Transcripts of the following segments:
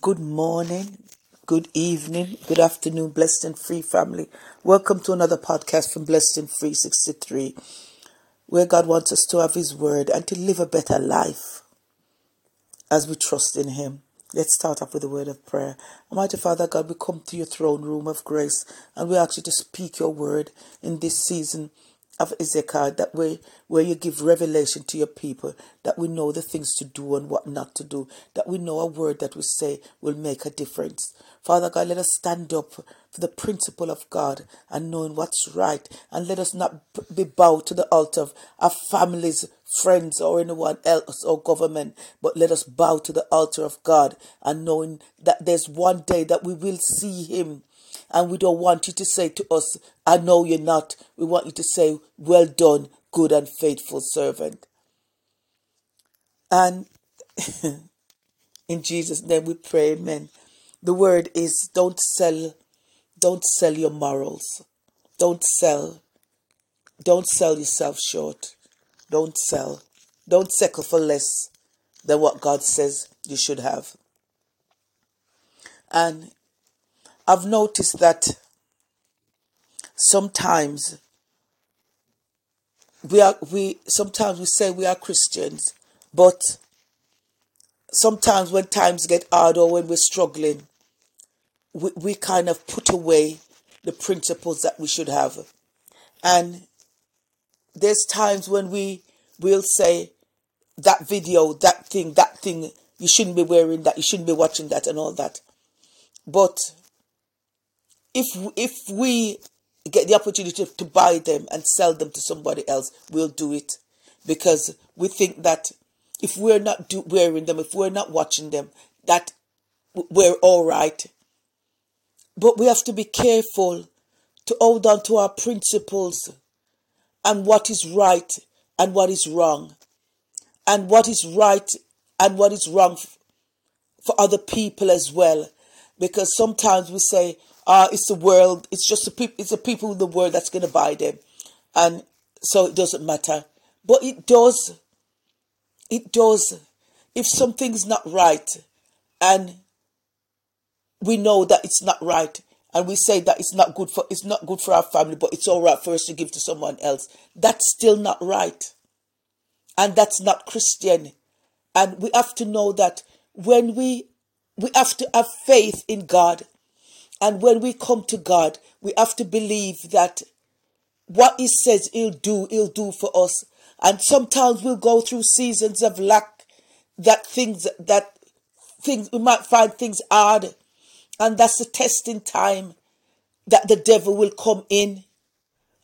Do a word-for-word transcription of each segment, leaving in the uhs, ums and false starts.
Good morning, good evening, good afternoon, Blessed and Free family. Welcome to another podcast from Blessed and Free sixty-three, where God wants us to have His Word and to live a better life as we trust in Him. Let's start off with a word of prayer. Almighty Father God, we come to your throne room of grace and we ask you to speak your word in this season of Issachar, that way where you give revelation to your people, that we know the things to do and what not to do, that we know a word that we say will make a difference. Father God, let us stand up for the principle of God and knowing what's right, and let us not be bowed to the altar of our families, friends, or anyone else or government, but let us bow to the altar of God and knowing that there's one day that we will see Him. And we don't want you to say to us, I know you're not. We want you to say, well done, good and faithful servant. And in Jesus' name we pray, amen. The word is don't sell, don't sell your morals. Don't sell. Don't sell yourself short. Don't sell. Don't settle for less than what God says you should have. And I've noticed that sometimes we are we sometimes we say we are Christians, but sometimes when times get hard or when we're struggling, we, we kind of put away the principles that we should have. And there's times when we will say that video, that thing, that thing, you shouldn't be wearing that, you shouldn't be watching that and all that. But If if we get the opportunity to buy them and sell them to somebody else, we'll do it, because we think that if we're not do, wearing them, if we're not watching them, that we're all right. But we have to be careful to hold on to our principles and what is right and what is wrong, and what is right and what is wrong for other people as well, because sometimes we say, Uh, it's the world, it's just the people, it's the people in the world that's going to buy them. And so it doesn't matter. But it does. It does. If something's not right and we know that it's not right and we say that it's not good for, it's not good for our family, but it's all right for us to give to someone else, that's still not right. And that's not Christian. And we have to know that when we, we have to have faith in God. And when we come to God, we have to believe that what He says He'll do, He'll do for us. And sometimes we'll go through seasons of lack, that things, that things, we might find things hard. And that's the testing time that the devil will come in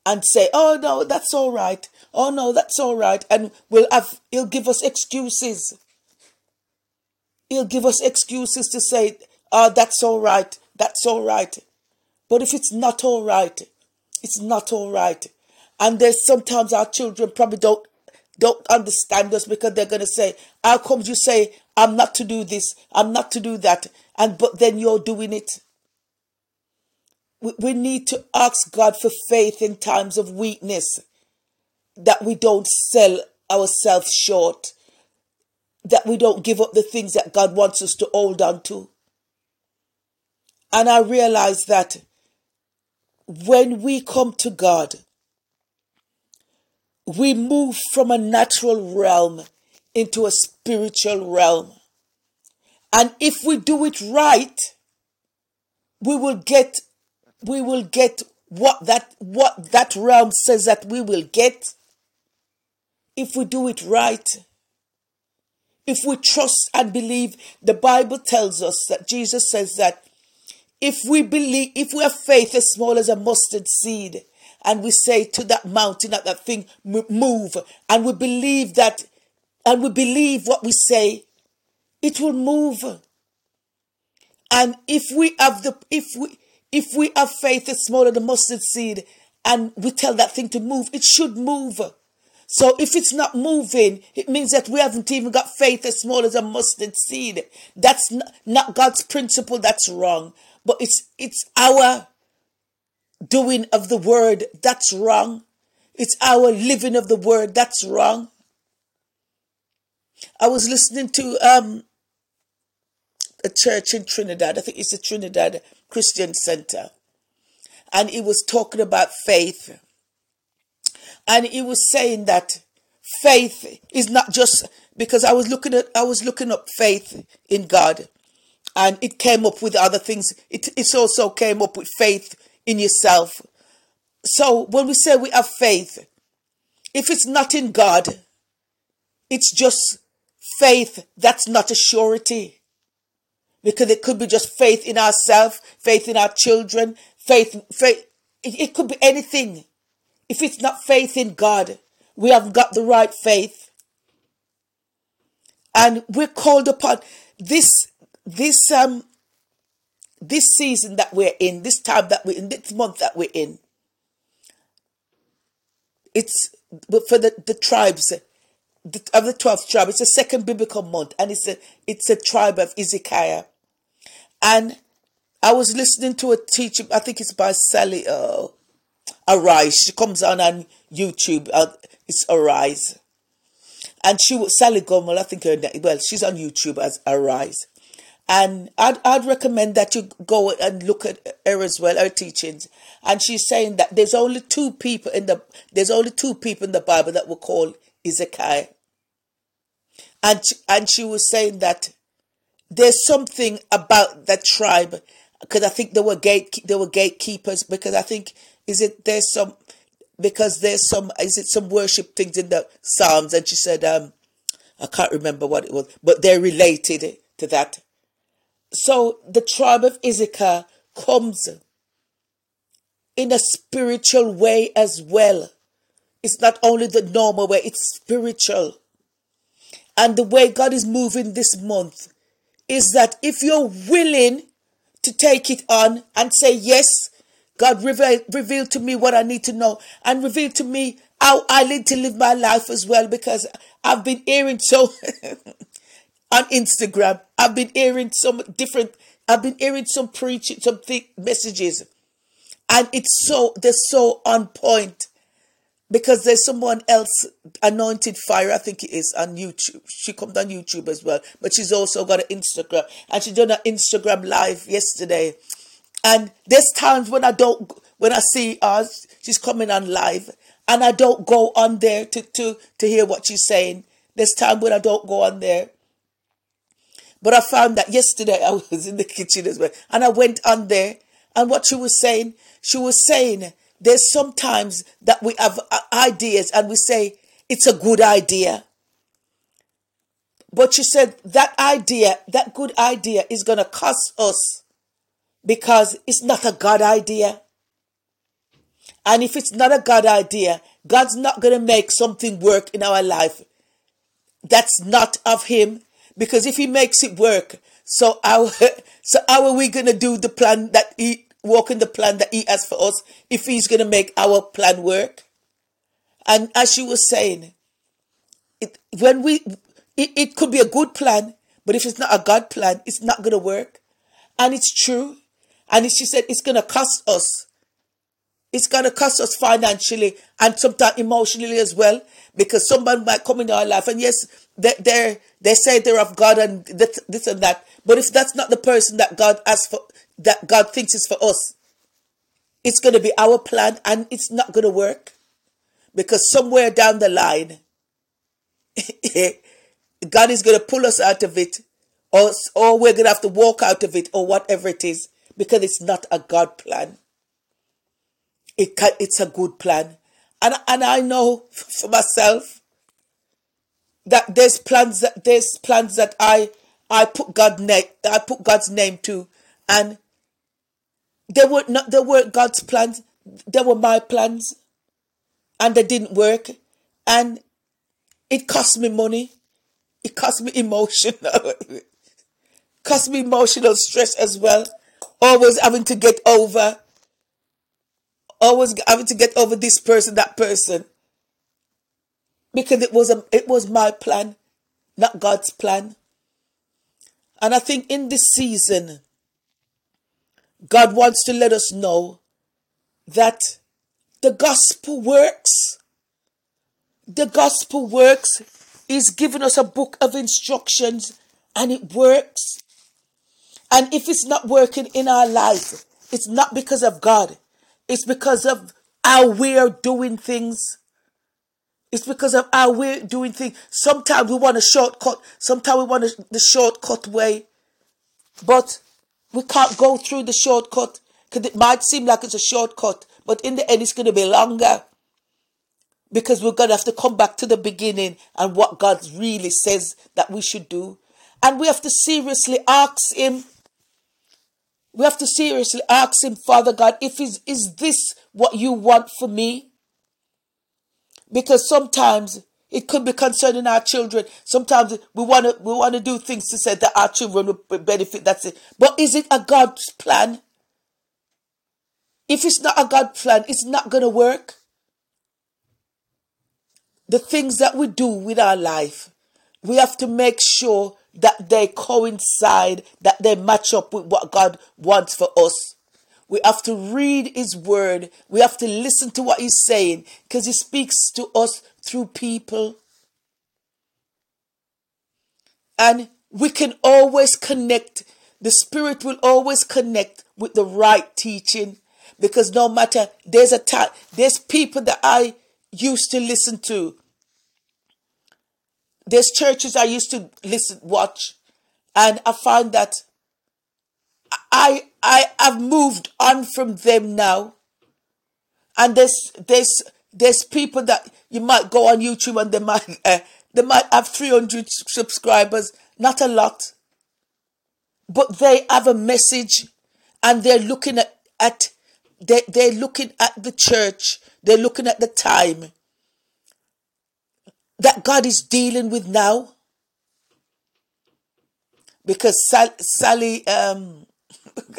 and say, oh no, that's all right. Oh no, that's all right. And we'll have, he'll give us excuses. He'll give us excuses to say, oh, that's all right. That's all right. But if it's not all right, it's not all right. And there's sometimes our children probably don't don't understand us, because they're going to say, how come you say, I'm not to do this, I'm not to do that, and but then you're doing it. We, we need to ask God for faith in times of weakness, that we don't sell ourselves short, that we don't give up the things that God wants us to hold on to. And I realize that when we come to God, we move from a natural realm into a spiritual realm. And if we do it right, we will get we will get what that what that realm says that we will get. If we do it right, if we trust and believe, the Bible tells us that Jesus says that if we believe, if we have faith as small as a mustard seed, and we say to that mountain, that, that thing, move, and we believe that, and we believe what we say, it will move. And if we have the, if we, if we have faith as small as a mustard seed, and we tell that thing to move, it should move. So if it's not moving, it means that we haven't even got faith as small as a mustard seed. That's not, not God's principle. That's wrong. But it's it's our doing of the word that's wrong. It's our living of the word that's wrong. I was listening to um a church in Trinidad. I think it's the Trinidad Christian Center. And he was talking about faith. And he was saying that faith is not just, because I was looking at, I was looking up faith in God, and it came up with other things. It, it also came up with faith in yourself. So when we say we have faith, if it's not in God, it's just faith that's not a surety. Because it could be just faith in ourselves, faith in our children, faith, faith. It, it could be anything. If it's not faith in God, we haven't got the right faith. And we're called upon this, this, um, this season that we're in, this time that we're in, this month that we're in. It's for the, the tribes of the twelfth tribe. It's the second biblical month, and it's a it's a tribe of Issachar. And I was listening to a teaching. I think it's by Sally Oh, Arise. She comes on on YouTube. Uh, it's Arise, and she was Sally Gommel. I think her name, well, she's on YouTube as Arise, and I'd I'd recommend that you go and look at her as well, her teachings. And she's saying that there's only two people in the there's only two people in the Bible that were called Issachar. And she, and she was saying that there's something about that tribe, because I think there were gate there were gatekeepers, because I think is it there's some because there's some is it some worship things in the Psalms, and she said um I can't remember what it was, but they're related to that. So the tribe of Issachar comes in a spiritual way as well. It's not only the normal way, it's spiritual. And the way God is moving this month is that if you're willing to take it on and say, yes, God, reveal, reveal to me what I need to know, and reveal to me how I need to live my life as well, because I've been hearing so on Instagram, I've been hearing some different, I've been hearing some preaching, some th- messages. And it's so, they're so on point, because there's someone else, Anointed Fire, I think it is, on YouTube. She comes on YouTube as well, but she's also got an Instagram, and she done an Instagram live yesterday. And there's times when I don't, when I see her, she's coming on live, and I don't go on there to, to, to hear what she's saying. There's time when I don't go on there. But I found that yesterday I was in the kitchen as well, and I went on there. And what she was saying, she was saying there's sometimes that we have ideas and we say it's a good idea. But she said that idea, that good idea is going to cost us, because it's not a God idea. And if it's not a God idea, God's not going to make something work in our life that's not of him, because if he makes it work, so our, so how are we going to do the plan that he, walk in the plan that he has for us, if he's going to make our plan work? And as she was saying, it, when we, it, it could be a good plan, but if it's not a God plan, it's not going to work. And it's true. And it, she said, it's going to cost us. It's going to cost us financially, and sometimes emotionally as well, because someone might come into our life and yes, they they they say they're of God and this, this and that, but if that's not the person that God has for, that God thinks is for us, it's going to be our plan, and it's not going to work, because somewhere down the line, God is going to pull us out of it, or or we're going to have to walk out of it, or whatever it is, because it's not a God plan. It can, it's a good plan. And, and I know for myself that there's plans that, there's plans that I, I put God name, I put God's name to, and they were not, they weren't God's plans. They were my plans, and they didn't work. And it cost me money. It cost me emotional, cost me emotional stress as well. Always having to get over Always having to get over this person, that person, because it was a, it was my plan, not God's plan. And I think in this season, God wants to let us know that the gospel works. The gospel works. He's given us a book of instructions, and it works. And if it's not working in our life, it's not because of God. It's because of how we're doing things. It's because of how we're doing things. Sometimes we want a shortcut. Sometimes we want a, the shortcut way. But we can't go through the shortcut, because it might seem like it's a shortcut. But in the end, it's going to be longer, because we're going to have to come back to the beginning and what God really says that we should do. And we have to seriously ask him. We have to seriously ask him, Father God, if is, is this what you want for me? Because sometimes it could be concerning our children. Sometimes we want to we want to do things to say that our children will benefit. That's it. But is it a God's plan? If it's not a God's plan, it's not going to work. The things that we do with our life, we have to make sure that they coincide, that they match up with what God wants for us. We have to read his word. We have to listen to what he's saying, because he speaks to us through people. And we can always connect. The Spirit will always connect with the right teaching, because no matter, there's a time, there's people that I used to listen to. There's churches I used to listen, watch, and I find that I I have moved on from them now. And there's there's there's people that you might go on YouTube and they might uh, they might have three hundred subscribers, not a lot, but they have a message, and they're looking at at they they're looking at the church, they're looking at the time that God is dealing with now. Because Sal- Sally, um,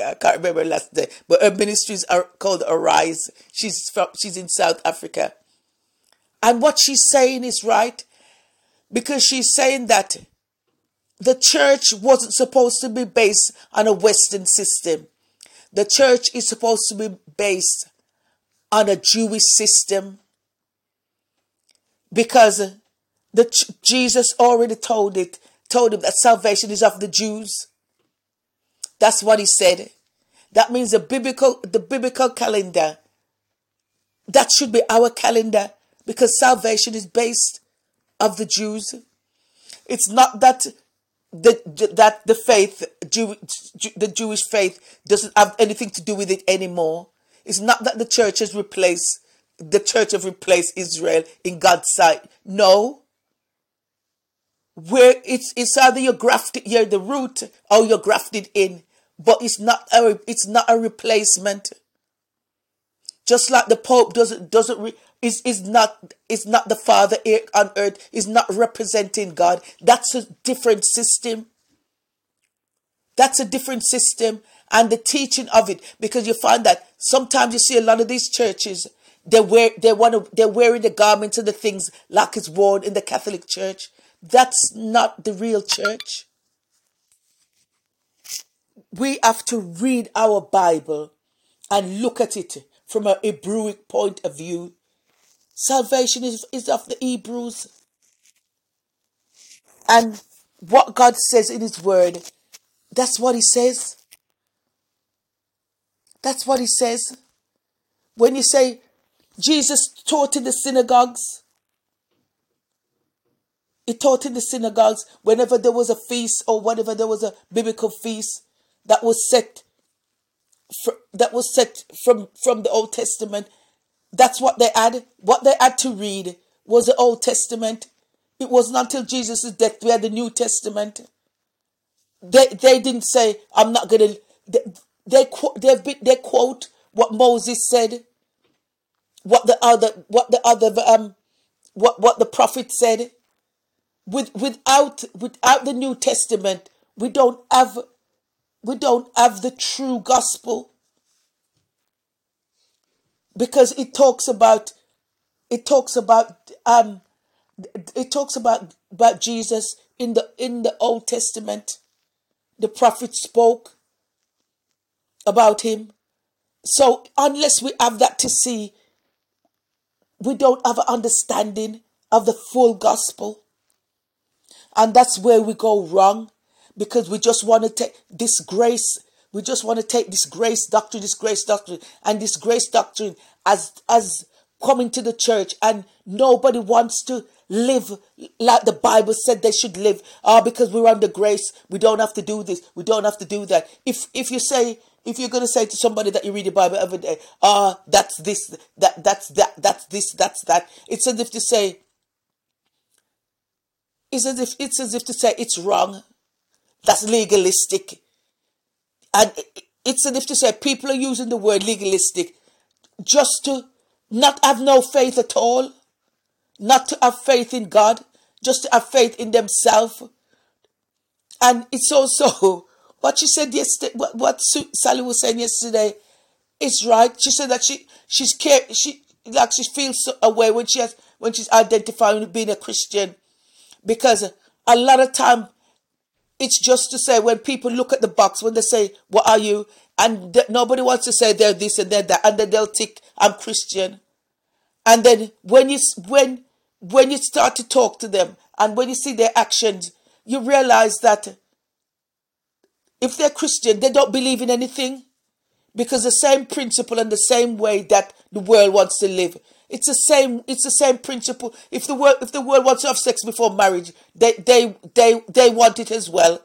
I can't remember her last name, but her ministries are called Arise. She's from, she's in South Africa. And what she's saying is right, because she's saying that the church wasn't supposed to be based on a Western system. The church is supposed to be based on a Jewish system, because the ch- Jesus already told it, told him that salvation is of the Jews. That's what he said. That means the biblical, the biblical calendar, that should be our calendar, because salvation is based of the Jews. It's not that the that the faith, Jew, the Jewish faith, doesn't have anything to do with it anymore. It's not that the church has replaced. The church have replaced Israel in God's sight. No. Where it's it's either you're grafted, you're the root, or you're grafted in, but it's not a it's not a replacement. Just like the Pope doesn't doesn't re, is is not is not the Father here on earth, is not representing God. That's a different system. That's a different system, and the teaching of it, because you find that sometimes you see a lot of these churches. They wear, they want to, they're wearing the garments and the things like it's worn in the Catholic Church. That's not the real church. We have to read our Bible and look at it from a Hebrewic point of view. Salvation is, is of the Hebrews. And what God says in his word, that's what he says. That's what he says. When you say, Jesus taught in the synagogues. He taught in the synagogues whenever there was a feast or whenever there was a biblical feast that was set for, that was set from, from the Old Testament. That's what they had. What they had to read was the Old Testament. It wasn't until Jesus' death we had the New Testament. They they didn't say, I'm not going to... They, they, they've been, they quote what Moses said. What the other, what the other, um, what what the prophet said. With without without the New Testament, we don't have, we don't have the true gospel, because it talks about, it talks about, um, it talks about about Jesus in the in the Old Testament. The prophet spoke about him, so unless we have that to see, we don't have an understanding of the full gospel. And that's where we go wrong. because we just want to take this grace. We just want to take this grace doctrine, this grace doctrine, and this grace doctrine as as coming to the church, and nobody wants to live like the Bible said they should live. Ah, oh, because we're under grace, we don't have to do this, we don't have to do that. If if you say if you're gonna say to somebody that you read the Bible every day, ah, oh, that's this, that that's that, that's this, that's that. It's as if to say. It's as if it's as if to say it's wrong. That's legalistic. And it's as if to say people are using the word legalistic just to not have no faith at all, not to have faith in God, just to have faith in themselves. And it's also what she said yesterday, what, what Sally was saying yesterday is right. She said that she she's care, she like she feels a way when she has when she's identifying with being a Christian, because a lot of time it's just to say when people look at the box, when they say, what are you? And th- nobody wants to say they're this and they're that. And then they'll tick, I'm Christian. And then when you, when, when you start to talk to them and when you see their actions, you realize that if they're Christian, they don't believe in anything, because the same principle and the same way that the world wants to live. It's the same. It's the same principle. If the world, if the world wants to have sex before marriage, they, they, they, they want it as well.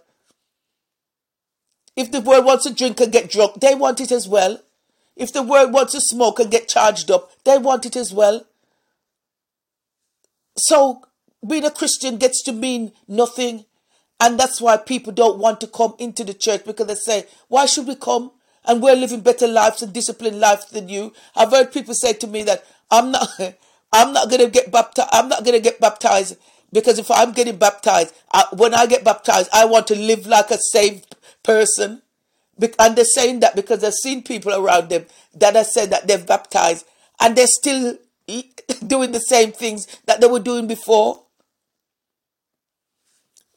If the world wants to drink and get drunk, they want it as well. If the world wants to smoke and get charged up, they want it as well. So being a Christian gets to mean nothing, and that's why people don't want to come into the church, because they say, "Why should we come? And we're living better lives and disciplined lives than you." I've heard people say to me that I'm not, I'm not gonna get baptized. I'm not gonna get baptized because if I'm getting baptized, I, when I get baptized, I want to live like a saved person. And they're saying that because they've seen people around them that have said that they've baptized, and they're still doing the same things that they were doing before.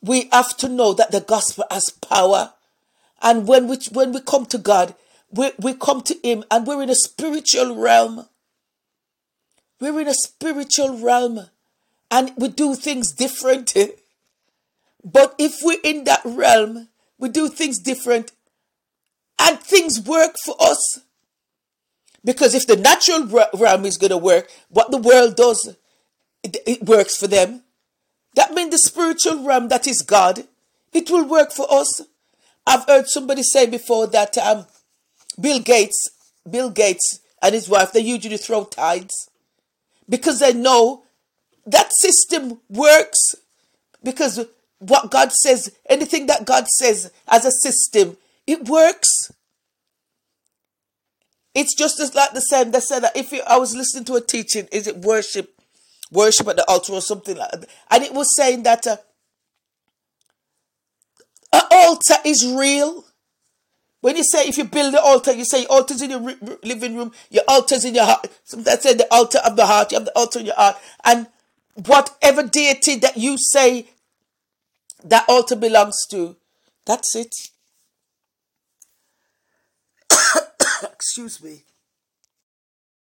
We have to know that the gospel has power. And when we, when we come to God, we, we come to Him and we're in a spiritual realm. We're in a spiritual realm and we do things different. But if we're in that realm, we do things different and things work for us. Because if the natural realm is going to work, what the world does, it, it works for them. That means the spiritual realm that is God, it will work for us. I've heard somebody say before that um, Bill Gates, Bill Gates and his wife, they usually throw tithes because they know that system works, because what God says, anything that God says as a system, it works. It's just as like the same. They said that if you, I was listening to a teaching, is it worship, worship at the altar or something like that, and it was saying that. Uh, An altar is real. When you say, if you build an altar, you say altars in your re- re- living room, your altars in your heart. Sometimes say the altar of the heart. You have the altar in your heart, and whatever deity that you say that altar belongs to, that's it. Excuse me.